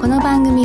この番組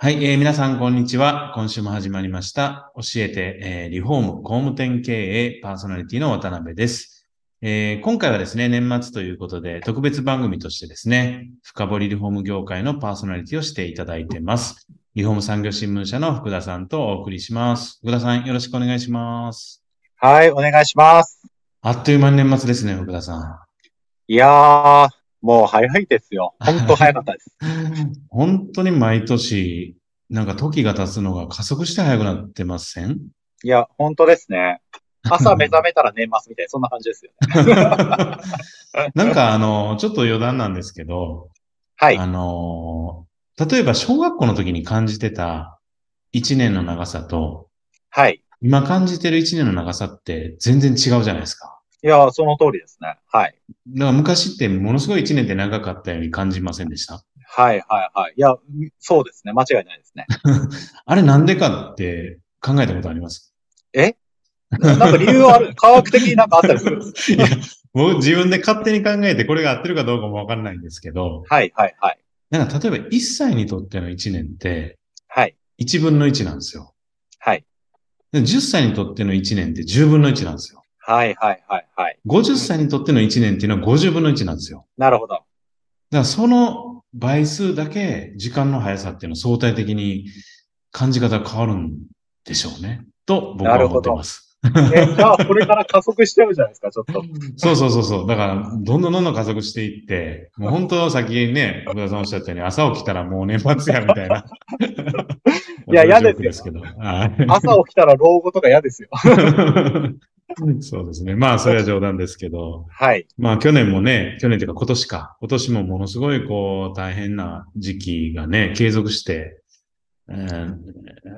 はい、皆さんこんにちは。今週も始まりました教えて、リフォーム工務店経営パーソナリティの渡辺です。今回はですね、年末ということで特別番組としてですね、深掘りリフォーム業界のパーソナリティをしていただいてます。リフォーム産業新聞社の福田さんとお送りします。福田さん、よろしくお願いします。はい、お願いします。あっという間に年末ですね、福田さん。いやー、もう早いですよ。本当早かったです本当に毎年なんか時が経つのが加速して早くなってません？いや、本当ですね。朝目覚めたら年末みたいな、そんな感じですよね。なんかちょっと余談なんですけど、はい。例えば小学校の時に感じてた1年の長さと、はい。今感じてる1年の長さって全然違うじゃないですか。いや、その通りですね。はい。だから昔ってものすごい1年って長かったように感じませんでした？はいはいはい。いや、そうですね。間違いないですね。あれなんでかって考えたことあります？え？なんか理由はある？科学的になんかあったりするんですか？いや、僕自分で勝手に考えてこれが合ってるかどうかもわからないんですけど。はいはいはい。なんか例えば1歳にとっての1年って、はい。1分の1なんですよ。はい。10歳にとっての1年って10分の1なんですよ。はいはいはいはい。50歳にとっての1年っていうのは50分の1なんですよ。なるほど。だからその倍数だけ時間の速さっていうのは相対的に感じ方が変わるんでしょうね。と僕は思ってます。じゃあ、これから加速しちゃうじゃないですか、ちょっと。そう。だから、どんどん加速していって、もう本当、さっきね、福田さんおっしゃったように、朝起きたらもう年末や、みたいな。いや、嫌ですけど。朝起きたら老後とか嫌ですよ。そうですね。まあ、それは冗談ですけど。はい。まあ、去年というか今年もものすごい、こう、大変な時期がね、継続して、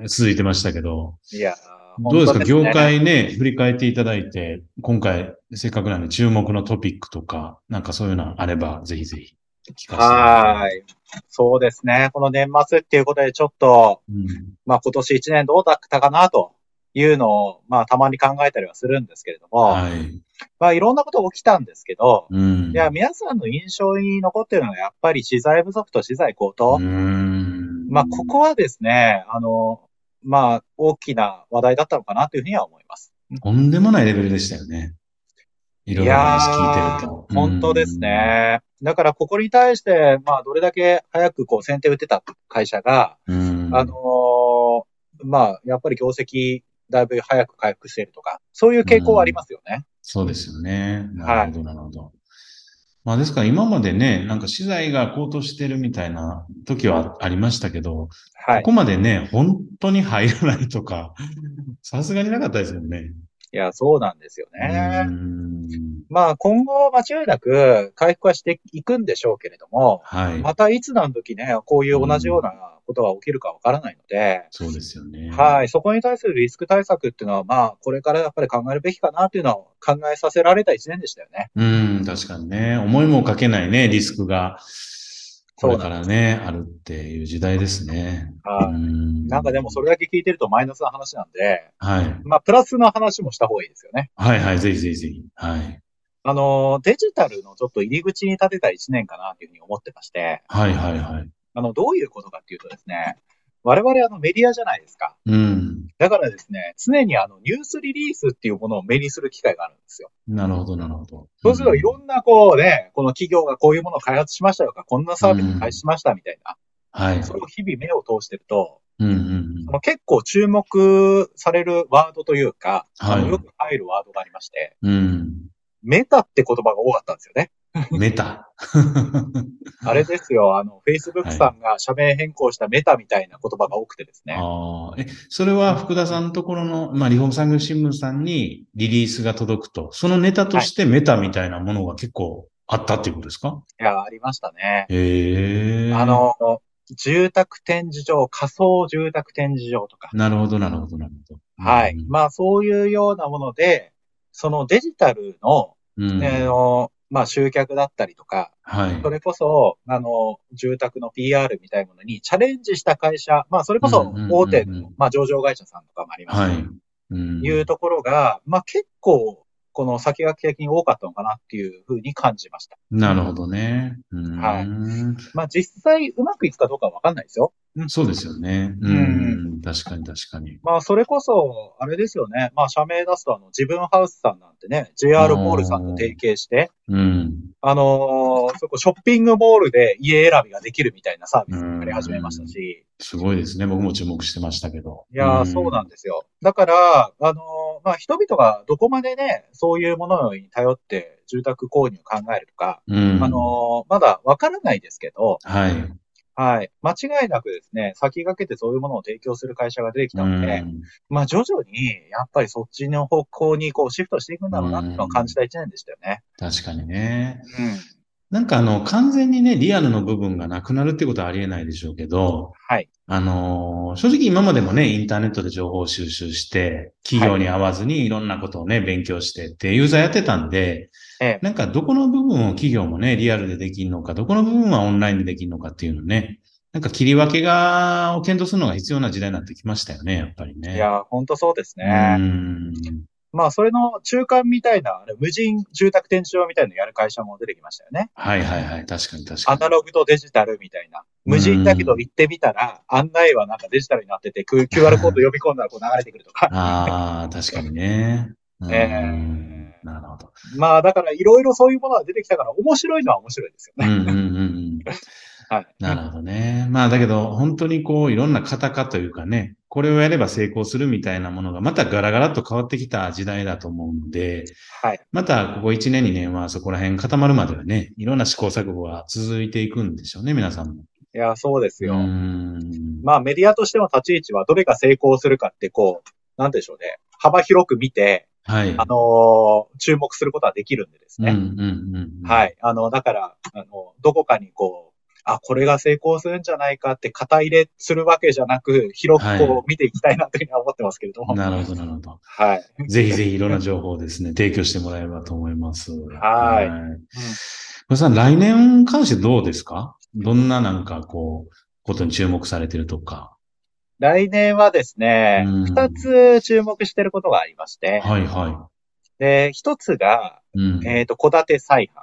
続いてましたけど。いや、どうですかです、ね、業界ね、振り返っていただいて、今回、せっかくなので注目のトピックとか、なんかそういうのあれば、ぜひぜひ聞かせてください。はい。そうですね。この年末っていうことで、ちょっと、まあ今年1年どうだったかなというのを、まあたまに考えたりはするんですけれども、はい。まあいろんなこと起きたんですけど、いや、皆さんの印象に残っているのは、やっぱり資材不足と資材高騰。まあここはですね、まあ、大きな話題だったのかなというふうには思います。とんでもないレベルでしたよね。いろいろ話聞いてると。本当ですね。だから、ここに対して、まあ、どれだけ早くこう、先手打てた会社が、まあ、やっぱり業績、だいぶ早く回復しているとか、そういう傾向はありますよね。そうですよね。なるほど、なるほど。はい、まあ、ですから今までね、なんか資材が高騰してるみたいな時はありましたけど、はい、ここまでね、本当に入らないとか、さすがになかったですもんね。いや、そうなんですよね。まあ、今後間違いなく回復はしていくんでしょうけれども、はい、またいつ何時ね、こういう同じようなことが起きるかわからないので、そうですよね。はい、そこに対するリスク対策っていうのは、まあ、これからやっぱり考えるべきかなというのを考えさせられた一年でしたよね。確かにね、思いもかけないね、リスクが。これからね、あるっていう時代ですね。なんかでもそれだけ聞いてるとマイナスな話なんで、はい。まあ、プラスの話もした方がいいですよね。はいはい、ぜひぜひぜひ。はい。デジタルのちょっと入り口に立てた1年かなというふうに思ってまして。はいはいはい。どういうことかっていうとですね、我々メディアじゃないですか。うん。だからですね、常にニュースリリースっていうものを目にする機会があるんですよ。なるほど、なるほど。そうするといろんなこうね、この企業がこういうものを開発しましたとか、こんなサービスを開始しましたみたいな。はい。それを日々目を通してると、結構注目されるワードというか、よく入るワードがありまして、メタって言葉が多かったんですよね。メタあれですよ、Facebook さんが社名変更したメタみたいな言葉が多くてですね。それは福田さんのところの、まあ、リフォーム産業新聞さんにリリースが届くと、そのネタとしてメタみたいなものが結構あったっていうことですか？いや、ありましたね。住宅展示場、仮想住宅展示場とか。なるほど、なるほど、なるほど。はい。まあ、そういうようなもので、そのデジタルの、まあ集客だったりとか、はい、それこそ、住宅の PR みたいなものにチャレンジした会社、まあそれこそ大手の、まあ上場会社さんとかもありますね。はい。いうところが、まあ結構、この先駆け的に多かったのかなっていうふうに感じました。なるほどね。はい。まあ実際うまくいくかどうかはわかんないですよ。そうですよね。確かに確かに。まあそれこそ、あれですよね。まあ社名出すと自分ハウスさんなんてね、JR モールさんと提携して、そこショッピングモールで家選びができるみたいなサービスをやり始めましたし。すごいですね。僕も注目してましたけど。いやー、そうなんですよ。だから、まあ人々がどこまでね、そういうものに頼って住宅購入を考えるとか、まだわからないですけど、はい。はい。間違いなくですね、先駆けてそういうものを提供する会社が出てきたので、まあ徐々にやっぱりそっちの方向にこうシフトしていくんだろうなっていうのを感じた一年でしたよね。確かにね。なんか完全にね、リアルの部分がなくなるってことはありえないでしょうけど、はい。正直今までもね、インターネットで情報収集して、企業に合わずにいろんなことをね、勉強してって、ユーザーやってたんで、なんかどこの部分を企業もね、リアルでできるのか、どこの部分はオンラインでできるのかっていうのね、なんか切り分けが、を検討するのが必要な時代になってきましたよね、やっぱりね。いや、ほんとそうですね。まあ、それの中間みたいな、無人住宅展示場みたいなのやる会社も出てきましたよね。はいはいはい。確かに確かに。アナログとデジタルみたいな。無人だけど行ってみたら、案内はなんかデジタルになってて、QR コード呼び込んだらこう流れてくるとか。ああ、確かにね。なるほど。まあ、だからいろいろそういうものが出てきたから、面白いのは面白いですよね。はい。なるほどね。まあ、だけど、本当にこう、いろんな型化というかね、これをやれば成功するみたいなものがまたガラガラっと変わってきた時代だと思うんで、はい、またここ1年2年はそこら辺固まるまではね、いろんな試行錯誤が続いていくんでしょうね、皆さんも。いや、そうですよ。まあメディアとしての立ち位置はどれが成功するかってこう、なんでしょうね、幅広く見て、はい、注目することはできるんでですね。はい。だから、どこかにこう、あ、これが成功するんじゃないかって肩入れするわけじゃなく、広くこう見ていきたいなというふうに思ってますけれども。はい、なるほど、なるほど。はい。ぜひぜひいろんな情報をですね、提供してもらえればと思います。はい。皆さん、来年関してどうですか？どんななんかこう、ことに注目されてるとか。来年はですね、二つ注目してることがありまして。はいはい。で、一つが、戸建て再販。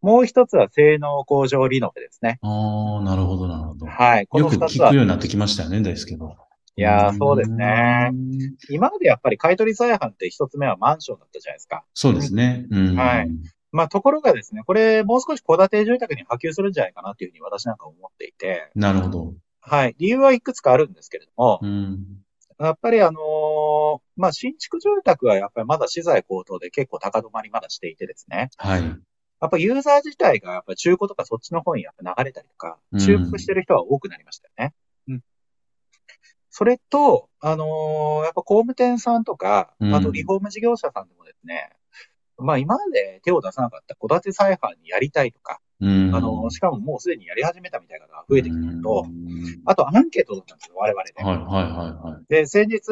もう一つは性能向上リノベですね。ああ、なるほど、なるほど。はい。この二つは。よく聞くようになってきましたよね、ですけど。いやー、そうですね。今までやっぱり買取再販って一つ目はマンションだったじゃないですか。そうですね。はい。まあ、ところがですね、これ、もう少し戸建て住宅に波及するんじゃないかなというふうに私なんか思っていて。なるほど。はい。理由はいくつかあるんですけれども、やっぱりまあ、新築住宅はやっぱりまだ資材高騰で結構高止まりまだしていてですね。はい。やっぱユーザー自体がやっぱ中古とかそっちの方にやっぱ流れたりとか、中古してる人は多くなりましたよね。それと、やっぱ工務店さんとか、あとリフォーム事業者さんでもですね、まあ今まで手を出さなかった戸建て再販にやりたいとか、しかももうすでにやり始めたみたいな方が増えてきてると、あとアンケートだったんですよ、我々で。で、先日、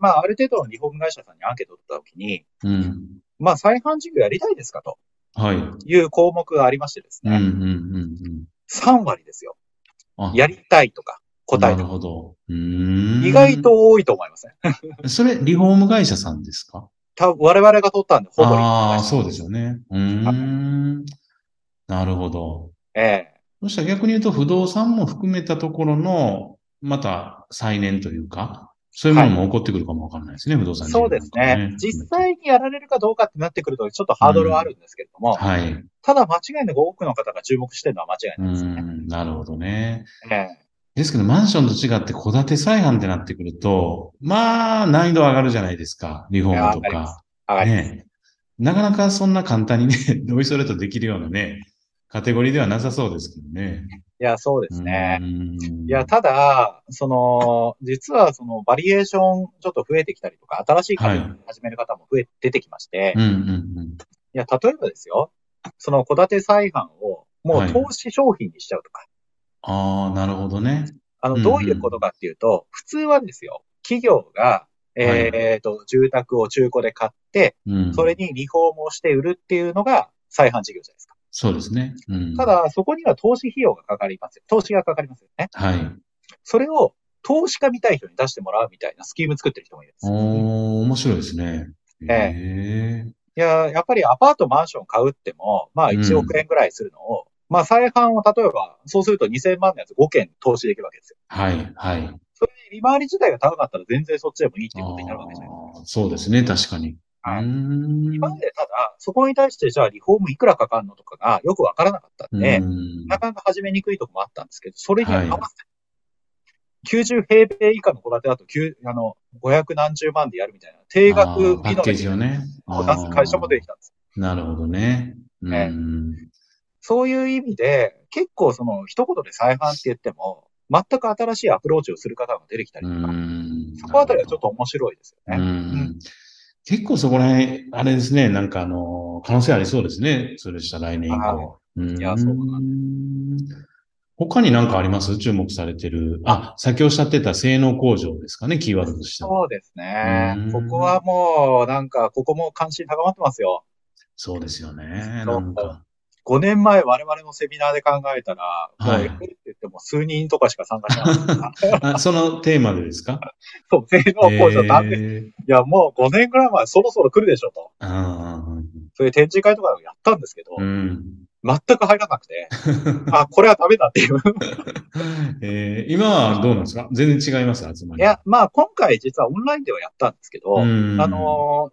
まあある程度のリフォーム会社さんにアンケートを取ったときに、まあ再販事業やりたいですかと。はい。いう項目がありましてですね。3割ですよ。やりたいとか答え。なるほど。意外と多いと思いません。それ、リフォーム会社さんですか？我々が取ったんで、ほぼリフォーム会社。そうですよね。なるほど。そしたら逆に言うと、不動産も含めたところの、また再燃というか、そういうものも起こってくるかもわからないですね、はい、不動産に、ね。そうですね。実際にやられるかどうかってなってくると、ちょっとハードルはあるんですけれども、はい。ただ間違いなく多くの方が注目してるのは間違いないですね。なるほどね。ですけど、マンションと違って戸建て再販ってなってくると、まあ、難易度上がるじゃないですか、リフォームとか。ね。なかなかそんな簡単にね、おいそれとできるようなね、カテゴリーではなさそうですけどね。いや、そうですね。いや、ただ、実はバリエーションちょっと増えてきたりとか、新しい家具を始める方も出てきまして、いや、例えばですよ、戸建て再販をもう投資商品にしちゃうとか。ああ、なるほどね。どういうことかっていうと、普通はですよ、企業が、住宅を中古で買って、それにリフォームをして売るっていうのが再販事業じゃないですか。そうですね。ただ、そこには投資費用がかかります。投資がかかりますよね。はい。それを投資家みたい人に出してもらうみたいなスキーム作ってる人もいるんですよ。面白いですね。いや、やっぱりアパートマンション買うっても、まあ1億円ぐらいするのを、まあ再販を例えば、そうすると2000万のやつ5件投資できるわけですよ。はい、はい。それに利回り自体が高かったら全然そっちでもいいっていうことになるわけじゃないですか。そうですね、確かに。今までただ、そこに対してじゃあリフォームいくらかかるのとかがよくわからなかったんで、なかなか始めにくいとこもあったんですけど、それに合わせて、90平米以下の戸建てだと500何十万でやるみたいな、定額利の出す会社も出てきたんです。なるほどね。そういう意味で、結構一言で再販って言っても、全く新しいアプローチをする方が出てきたりとか、そこあたりはちょっと面白いですよね。結構そこら辺、あれですね、なんか可能性ありそうですね。それした来年以降。いや、そうなんです。他に何かあります？注目されてる。先ほどおっしゃってた性能向上ですかね、キーワードとしては。そうですね。ここはもう、ここも関心高まってますよ。そうですよね。5年前我々のセミナーで考えたら、もうって言っても数人とかしか参加しなかった。そのテーマでですか？そう、性能向上なんで、いや、もう5年ぐらい前そろそろ来るでしょと。そういう展示会とかをやったんですけど、全く入らなくて、これはダメだっていう、今はどうなんですか？全然違います、集まり。いや、まあ今回実はオンラインではやったんですけど、我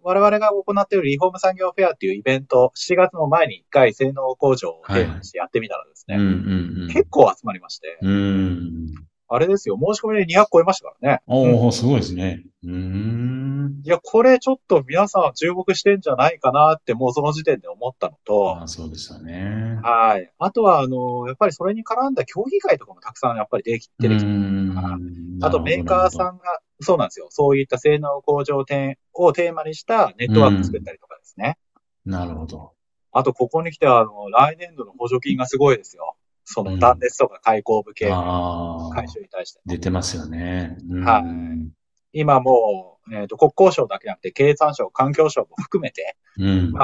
々が行っているリフォーム産業フェアっていうイベント、7月の前に1回性能向上をテーマにしてやってみたらですね、結構集まりまして、あれですよ、申し込みで200超えましたからね。すごいですね。いや、これちょっと皆さん注目してんじゃないかなって、もうその時点で思ったのと。そうでしたね。はい。あとは、やっぱりそれに絡んだ協議会とかもたくさんやっぱり出てきてるから、あとメーカーさんが、そうなんですよ。そういった性能向上点をテーマにしたネットワーク作ったりとかですね。なるほど。あと、ここに来て来年度の補助金がすごいですよ。断熱とか開口部系の改修に対して。出てますよね。はい。今もう、国交省だけじゃなくて、経産省、環境省も含めて、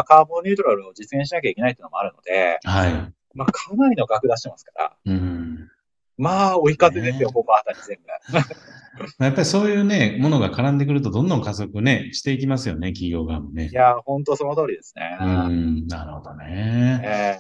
カーボンニュートラルを実現しなきゃいけないっていうのもあるので、かなりの額出してますから、まあ、追い風ですよ、ここあたり全部。やっぱりそういうね、ものが絡んでくると、どんどん加速ね、していきますよね、企業側もね。いや、本当その通りですね。なるほどね。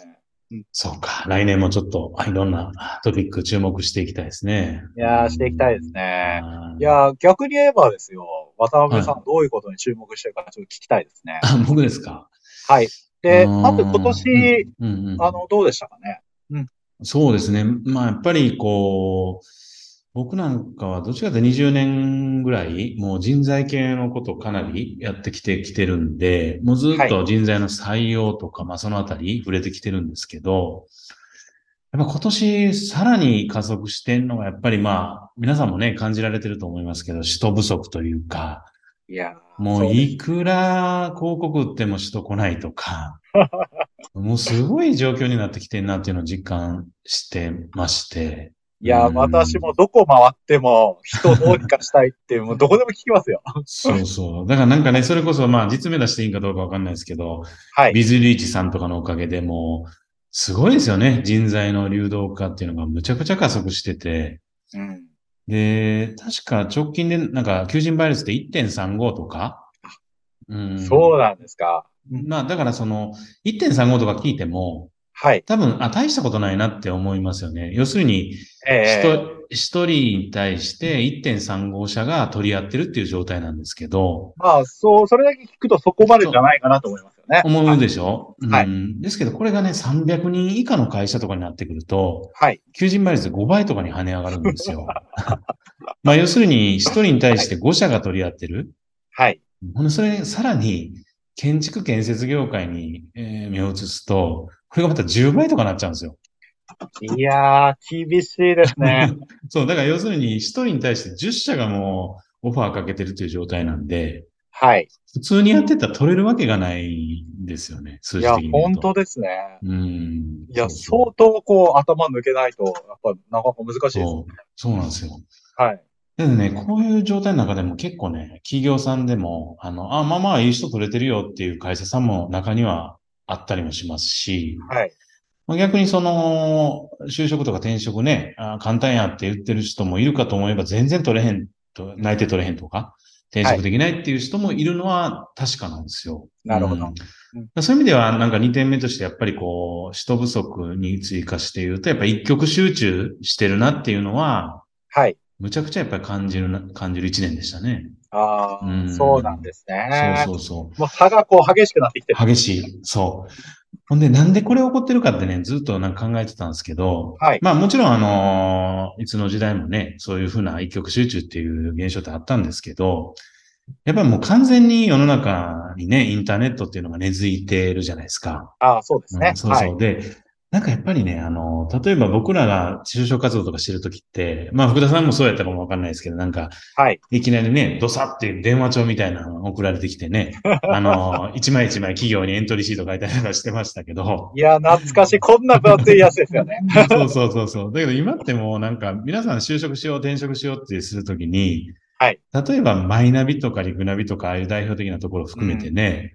そうか。来年もちょっと、いろんなトピック注目していきたいですね。いやー、していきたいですね。いやー、逆に言えばですよ、渡辺さん、どういうことに注目してるかちょっと聞きたいですね。僕ですか？はい。で、まず今年、どうでしたかね？そうですね。まあ、やっぱり僕なんかはどっちかって20年ぐらい、もう人材系のことをかなりやってきてるんで、もうずっと人材の採用とか、そのあたり触れてきてるんですけど、やっぱ今年さらに加速してんのが、やっぱり皆さんもね、感じられてると思いますけど、人不足というか、もういくら広告売っても人来ないとか、もうすごい状況になってきてんなっていうのを実感してまして、いや、私もどこ回っても人どうにかしたいって、もうどこでも聞きますよ。そうそう。だからね、それこそ実名出していいんかどうかわかんないですけど、ビズリーチさんとかのおかげでも、すごいですよね。人材の流動化っていうのがむちゃくちゃ加速してて。うん、で、確か直近でなんか求人倍率で 1.35 とか、うん、そうなんですか。だからその 1.35 とか聞いても、はい。多分、大したことないなって思いますよね。要するに、一人に対して 1.35 社が取り合ってるっていう状態なんですけど。まあ、そう、それだけ聞くとそこまでじゃないかなと思いますよね。思うでしょ、はい、うん。ですけど、これがね、300人以下の会社とかになってくると、はい。求人倍率5倍とかに跳ね上がるんですよ。まあ、要するに、一人に対して5社が取り合ってる。はい。それ、さらに、建築建設業界に目を移すと、これがまた10倍とかなっちゃうんですよ。いやー、厳しいですね。そう、だから要するに1人に対して10社がもうオファーかけてるという状態なんで、はい。普通にやってたら取れるわけがないんですよね、数字的に。いや、本当ですね。いや、相当こう頭抜けないと、やっぱなかなか難しいですね。そうなんですよ。はい。でね、こういう状態の中でも結構ね、企業さんでも、まあまあいい人取れてるよっていう会社さんも中にはあったりもしますし、はい。逆にその、就職とか転職ね、簡単やって言ってる人もいるかと思えば全然取れへんと、内定取れへんとか、転職できないっていう人もいるのは確かなんですよ。なるほど。そういう意味ではなんか2点目としてやっぱりこう、人不足に追加して言うと、やっぱ一極集中してるなっていうのは、はい。むちゃくちゃやっぱり感じる一年でしたね。ああ、そうなんですね。そう。もう差がこう激しくなってきてる。激しい。そう。ほんで、なんでこれ起こってるかってね、ずっとなんか考えてたんですけど、はい。まあもちろんいつの時代もね、そういうふうな一極集中っていう現象ってあったんですけど、やっぱりもう完全に世の中にね、インターネットっていうのが根付いてるじゃないですか。ああ、そうですね。はい、で、なんかやっぱりね、例えば僕らが就職活動とかしてるときって、まあ福田さんもそうやったかもわかんないですけど、なんか、はい。いきなりね、ドサって電話帳みたいなの送られてきてね、一枚一枚企業にエントリーシート書いたりとかしてましたけど。いや、懐かしい。こんな分厚いやつですよね。そう。だけど今ってもうなんか、皆さん就職しよう、転職しようってするときに、はい。例えばマイナビとかリクナビとか、ああいう代表的なところを含めてね、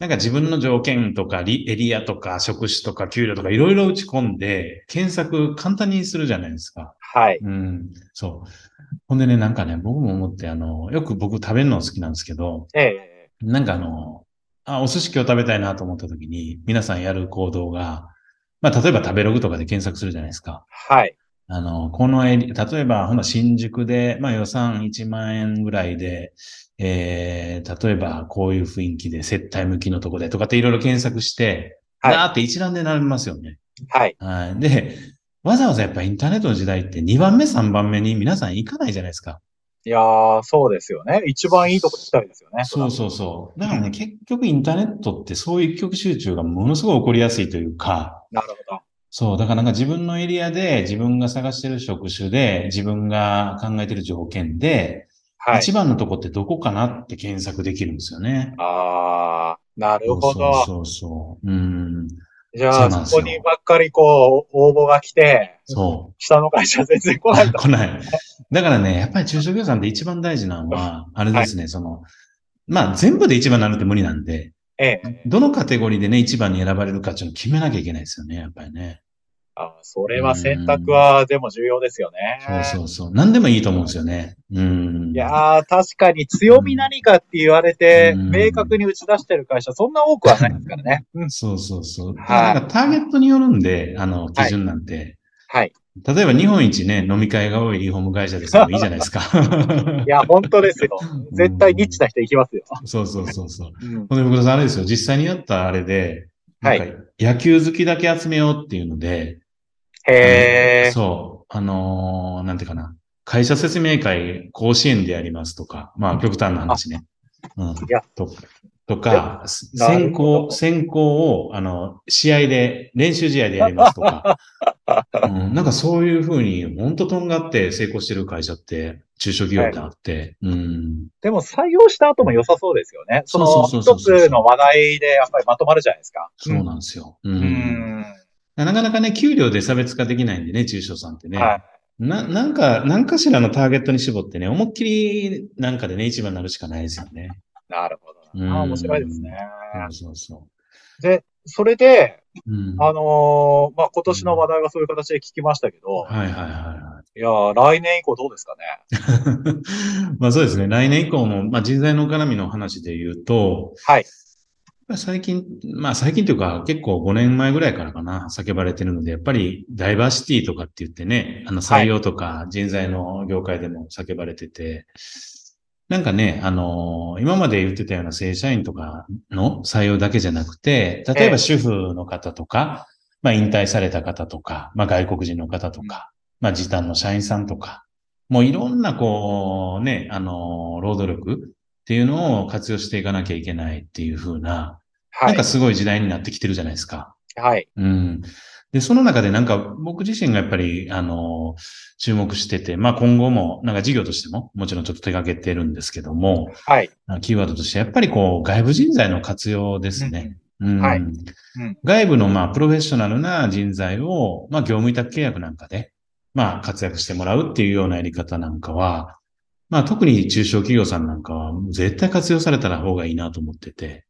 なんか自分の条件とか、エリアとか、職種とか、給料とか、いろいろ打ち込んで、検索簡単にするじゃないですか。はい。そう。ほんでね、なんかね、僕も思って、よく僕食べるの好きなんですけど、なんかお寿司今日食べたいなと思った時に、皆さんやる行動が、まあ、例えば食べログとかで検索するじゃないですか。はい。例えば、ほな新宿で、まあ予算1万円ぐらいで、例えばこういう雰囲気で接待向きのとこでとかっていろいろ検索して、はい、だーって一覧で並びますよね。はい。はい。で、わざわざやっぱインターネットの時代って2番目、3番目に皆さん行かないじゃないですか。いやー、そうですよね。一番いいとこ行きたいですよね。そう。だからね、結局インターネットってそういう一極集中がものすごい起こりやすいというか。なるほど。そう、だからなんか自分のエリアで自分が探してる職種で自分が考えてる条件で、はい、一番のとこってどこかなって検索できるんですよね。ああ、なるほど。そう。じゃあ、そこにばっかりこう、応募が来て、そう。下の会社全然来ないと。来ない。だからね、やっぱり中小業さんで一番大事なのは、あれですね、はい、まあ、全部で一番なるって無理なんで、どのカテゴリーでね、一番に選ばれるかっていうのを決めなきゃいけないですよね、やっぱりね。あ、それは選択はでも重要ですよね。そう。何でもいいと思うんですよね。いやー、確かに強み何かって言われて、明確に打ち出してる会社、そんな多くはないですからね。そう。はい。なんかターゲットによるんで、基準なんて。はい。例えば日本一ね、飲み会が多いリフォーム会社ですけど、いいじゃないですか。いや、本当ですよ。絶対ニッチな人行きますよ。そう。ほんで、福田さんあれですよ。実際にやったあれで、はい。野球好きだけ集めようっていうので、へー。そう。なんていうかな。会社説明会、甲子園でやりますとか。まあ、極端な話ね。とか、選考を、練習試合でやりますとか。なんかそういうふうに、ほんととんがって成功してる会社って、中小企業ってあって。はい、でも採用した後も良さそうですよね。一つの話題でやっぱりまとまるじゃないですか。そうなんですよ。なかなかね、給料で差別化できないんでね、中小さんってね。はい、なんかしらのターゲットに絞ってね、思いっきりなんかでね、一番になるしかないですよね。なるほどな。面白いですね。そう。で、それで、うん、まあ、今年の話題はそういう形で聞きましたけど、うん、はいはいはい。いや、来年以降どうですかね。まあそうですね。来年以降も、まあ人材の絡みの話で言うと、はい。最近というか結構5年前ぐらいからかな、叫ばれてるので、やっぱりダイバーシティとかって言ってね、採用とか人材の業界でも叫ばれてて、はい、なんかね、今まで言ってたような正社員とかの採用だけじゃなくて、例えば主婦の方とか、まあ引退された方とか、まあ外国人の方とか、まあ時短の社員さんとか、もういろんなこうね、労働力、っていうのを活用していかなきゃいけないっていう風な、はい、なんかすごい時代になってきてるじゃないですか。はい。うん。で、その中でなんか僕自身がやっぱり、注目してて、まあ今後も、なんか事業としても、もちろんちょっと手掛けてるんですけども、はい。キーワードとして、やっぱりこう、外部人材の活用ですね。うん。はい。うん、外部のまあ、プロフェッショナルな人材を、まあ業務委託契約なんかで、まあ活躍してもらうっていうようなやり方なんかは、まあ特に中小企業さんなんかは絶対活用された方がいいなと思ってて。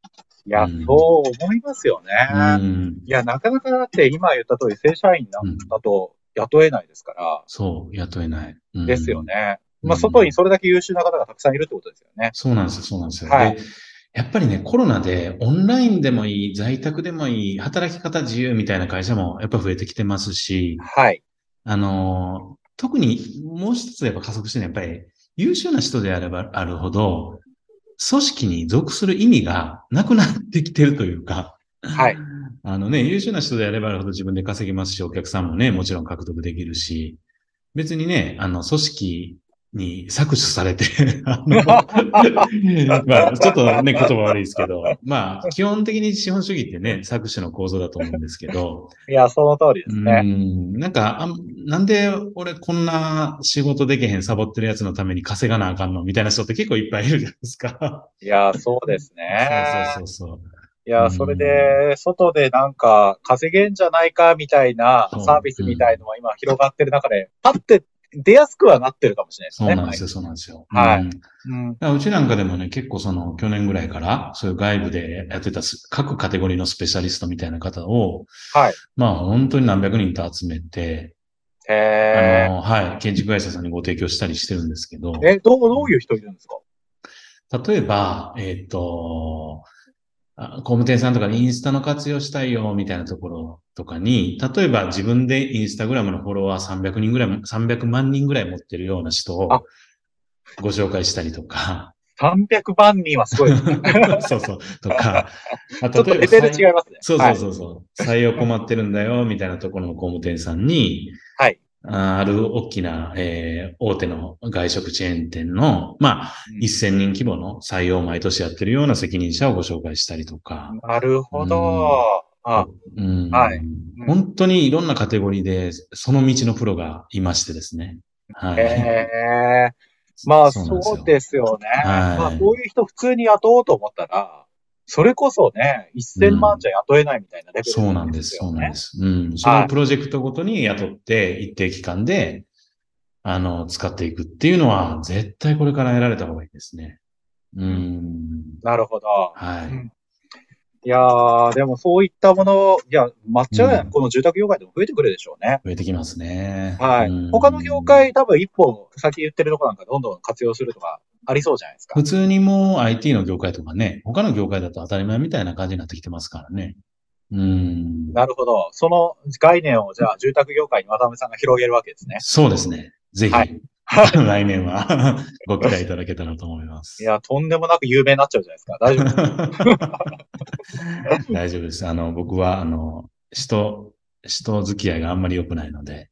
いや、うん、そう思いますよね。うん、いや、なかなかだって今言った通り正社員なんだと雇えないですから。うん、そう、雇えない。うん、ですよね。まあ外にそれだけ優秀な方がたくさんいるってことですよね。うん、そうなんですよ、そうなんですよ。はい。やっぱりね、コロナでオンラインでもいい、在宅でもいい、働き方自由みたいな会社もやっぱ増えてきてますし。はい。特にもう一つやっぱ加速してね、やっぱり、優秀な人であればあるほど、組織に属する意味がなくなってきてるというか、はい。優秀な人であればあるほど自分で稼ぎますし、お客さんもね、もちろん獲得できるし、別にね、組織に搾取されてまあ、ちょっとね、言葉悪いですけど、まあ、基本的に資本主義ってね、搾取の構造だと思うんですけど。いや、その通りですね。なんか、なんで俺こんな仕事できへんサボってるやつのために稼がなあかんのみたいな人って結構いっぱいいるじゃないですか。いや、そうですね。そう。いや、それで、外でなんか稼げんじゃないかみたいなサービスみたいのは今広がってる中で、パッて出やすくはなってるかもしれないですね。そうなんですよ、そうなんですよ。はい。うちなんかでもね、結構去年ぐらいから、そういう外部でやってた各カテゴリーのスペシャリストみたいな方を、はい。まあ、本当に何百人と集めて、はい、建築会社さんにご提供したりしてるんですけど。どういう人いるんですか？例えば、工務店さんとかでインスタの活用したいよ、みたいなところとかに、例えば自分でインスタグラムのフォロワー300人ぐらい、300万人ぐらい持ってるような人をご紹介したりとか。300万人はすごいですね。そうそう。とか。まあ、例えばちょっとレベル違いますね。そう。採用困ってるんだよ、みたいなところの工務店さんに、はい。ある大きな、大手の外食チェーン店の、まあ、1000人規模の採用を毎年やってるような責任者をご紹介したりとか。なるほど。はい。本当にいろんなカテゴリーで、その道のプロがいましてですね。はい。まあ、そうですよね。はい、まあ、こういう人普通に雇おうと思ったら、それこそね、1000万じゃ雇えないみたいなレベルですよね。そうなんです、そうなんです。うん。そのプロジェクトごとに雇って、一定期間で、使っていくっていうのは、絶対これから得られた方がいいですね。なるほど。はい。いやー、でもそういったもの、いや、抹茶やこの住宅業界でも増えてくるでしょうね。増えてきますね。はい。他の業界、多分一歩先言ってるとこなんかどんどん活用するとかありそうじゃないですか。普通にもう IT の業界とかね、他の業界だと当たり前みたいな感じになってきてますからね。なるほど。その概念をじゃあ住宅業界に渡辺さんが広げるわけですね。そうですね。ぜひ。はい来年はご期待いただけたらと思います。いや、とんでもなく有名になっちゃうじゃないですか。大丈夫です。僕は、人付き合いがあんまり良くないので。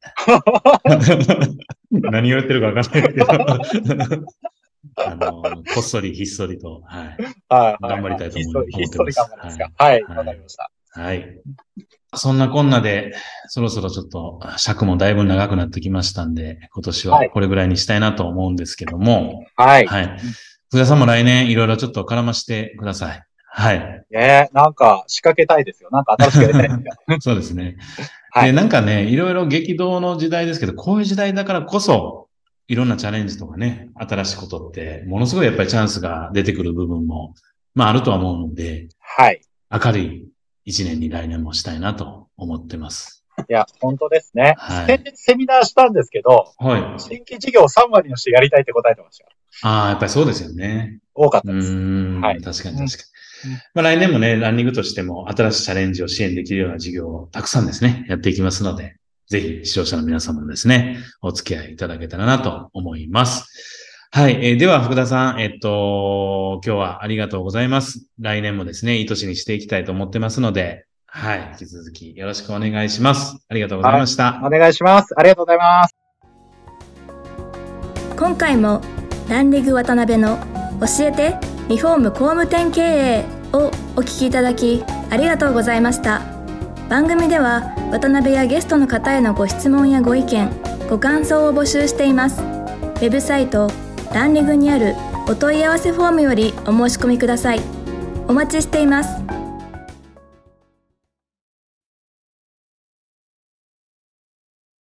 何を言ってるかわからないけど。こっそりひっそりと、はい。頑張りたいと思います。ひっそり頑張りますか。はい。わかりました。はい。そんなこんなで、そろそろちょっと尺もだいぶ長くなってきましたんで、今年はこれぐらいにしたいなと思うんですけども。はい。はい。福田さんも来年いろいろちょっと絡ましてください。はい。なんか仕掛けたいですよ。なんか新しくやりたいですよ。そうですね。はい。で、なんかね、いろいろ激動の時代ですけど、こういう時代だからこそ、いろんなチャレンジとかね、新しいことって、ものすごいやっぱりチャンスが出てくる部分も、まああるとは思うので、はい。明るい1年に来年もしたいなと思ってます。いや、本当ですね。はい、先日セミナーしたんですけど、はい、新規事業3割の人やりたいって答えてました。ああ、やっぱりそうですよね。多かったです。はい。確かに確かに。まあ、来年もね、ランニングとしても新しいチャレンジを支援できるような事業をたくさんですね、やっていきますので、ぜひ視聴者の皆様もですね、お付き合いいただけたらなと思います。はい。では、福田さん、今日はありがとうございます。来年もですね、いい年にしていきたいと思ってますので、はい。引き続きよろしくお願いします。ありがとうございました。はい、お願いします。ありがとうございます。今回も、ランディグ渡辺の教えてリフォーム工務店経営をお聞きいただき、ありがとうございました。番組では、渡辺やゲストの方へのご質問やご意見、ご感想を募集しています。ウェブサイト、ランリグにあるお問い合わせフォームよりお申し込みください。お待ちしています。